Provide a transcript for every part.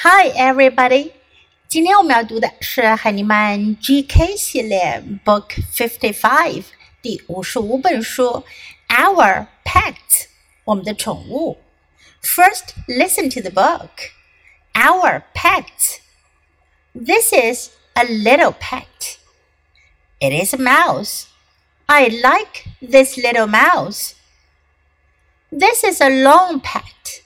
Hi everybody! 今天我们要读的是海尼曼 GK 系列 Book 55第55本书 Our Pet 我们的宠物 First listen to the book Our Pet This is a little pet. It is a mouse. I like this little mouse. This is a long pet.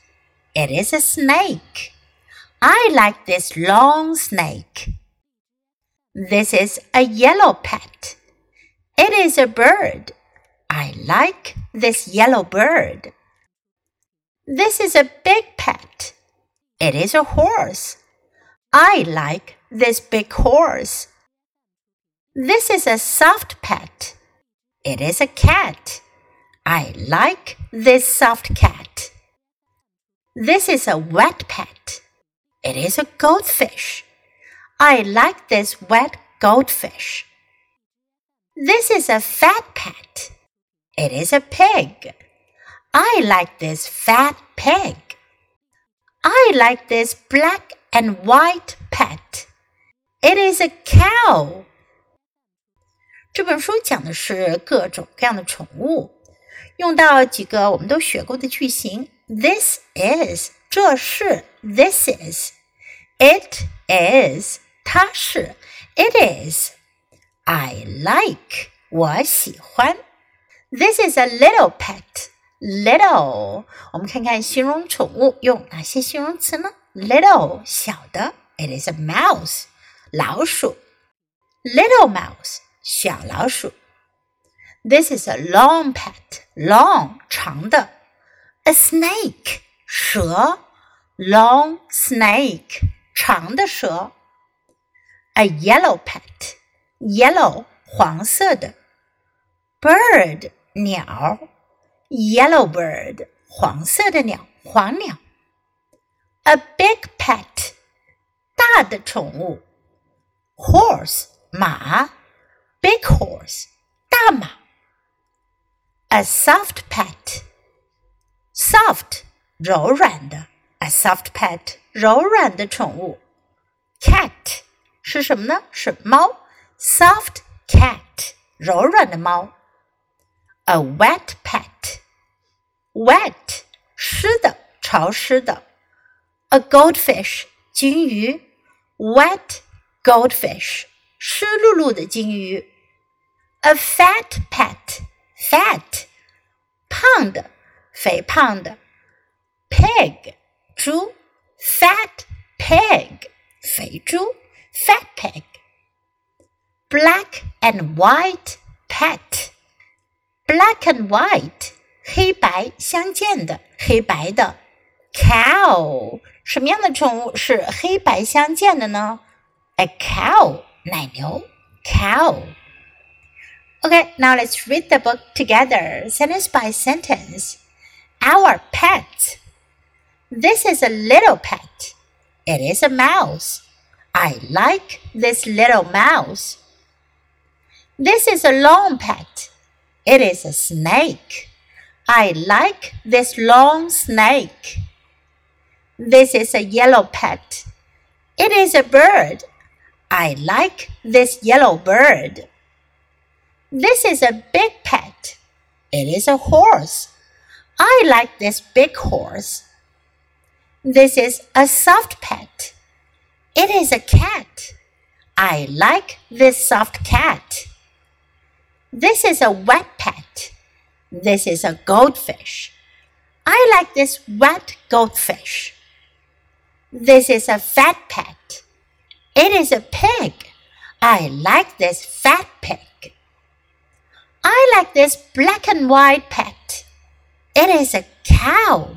It is a snake.I like this long snake. This is a yellow pet. It is a bird. I like this yellow bird. This is a big pet. It is a horse. I like this big horse. This is a soft pet. It is a cat. I like this soft cat. This is a wet pet.It is a goldfish. I like this wet goldfish. This is a fat pet. It is a pig. I like this fat pig. I like this black and white pet. It is a cow. 这本书讲的是各种各样的宠物，用到几个我们都学过的句型。This is.这是 this is, it is, 它是 it is, I like, 我喜欢 This is a little pet, little, 我们看看形容宠物用哪些形容词呢 Little, 小的 it is a mouse, 老鼠 Little mouse, 小老鼠 This is a long pet, long, 长的 A snake,蛇 long snake 长的蛇 A yellow pet yellow 黄色的 bird 鸟 yellow bird 黄色的鸟黄鸟 A big pet 大的宠物 horse 马 big horse 大马 A soft pet soft柔软的 a soft pet 柔软的宠物 cat 是什么呢是猫 soft cat 柔软的猫 a wet pet wet 湿的潮湿的 a goldfish 金鱼 wet goldfish 湿漉漉的金鱼 a fat pet fat 胖的肥胖的Pig, 猪 Fat pig, 肥猪 Fat pig Black and white pet Black and white, 黑白相间的黑白的 Cow, 什么样的宠物是黑白相间的呢 A cow, 奶牛 Cow Okay, now let's read the book together, sentence by sentence Our pet This is a little pet. It is a mouse. I like this little mouse. This is a long pet. It is a snake. I like this long snake. This is a yellow pet. It is a bird. I like this yellow bird. This is a big pet. It is a horse. I like this big horse.This is a soft pet. It is a cat. I like this soft cat. This is a wet pet. This is a goldfish. I like this wet goldfish. This is a fat pet. It is a pig. I like this fat pig. I like this black and white pet. It is a cow.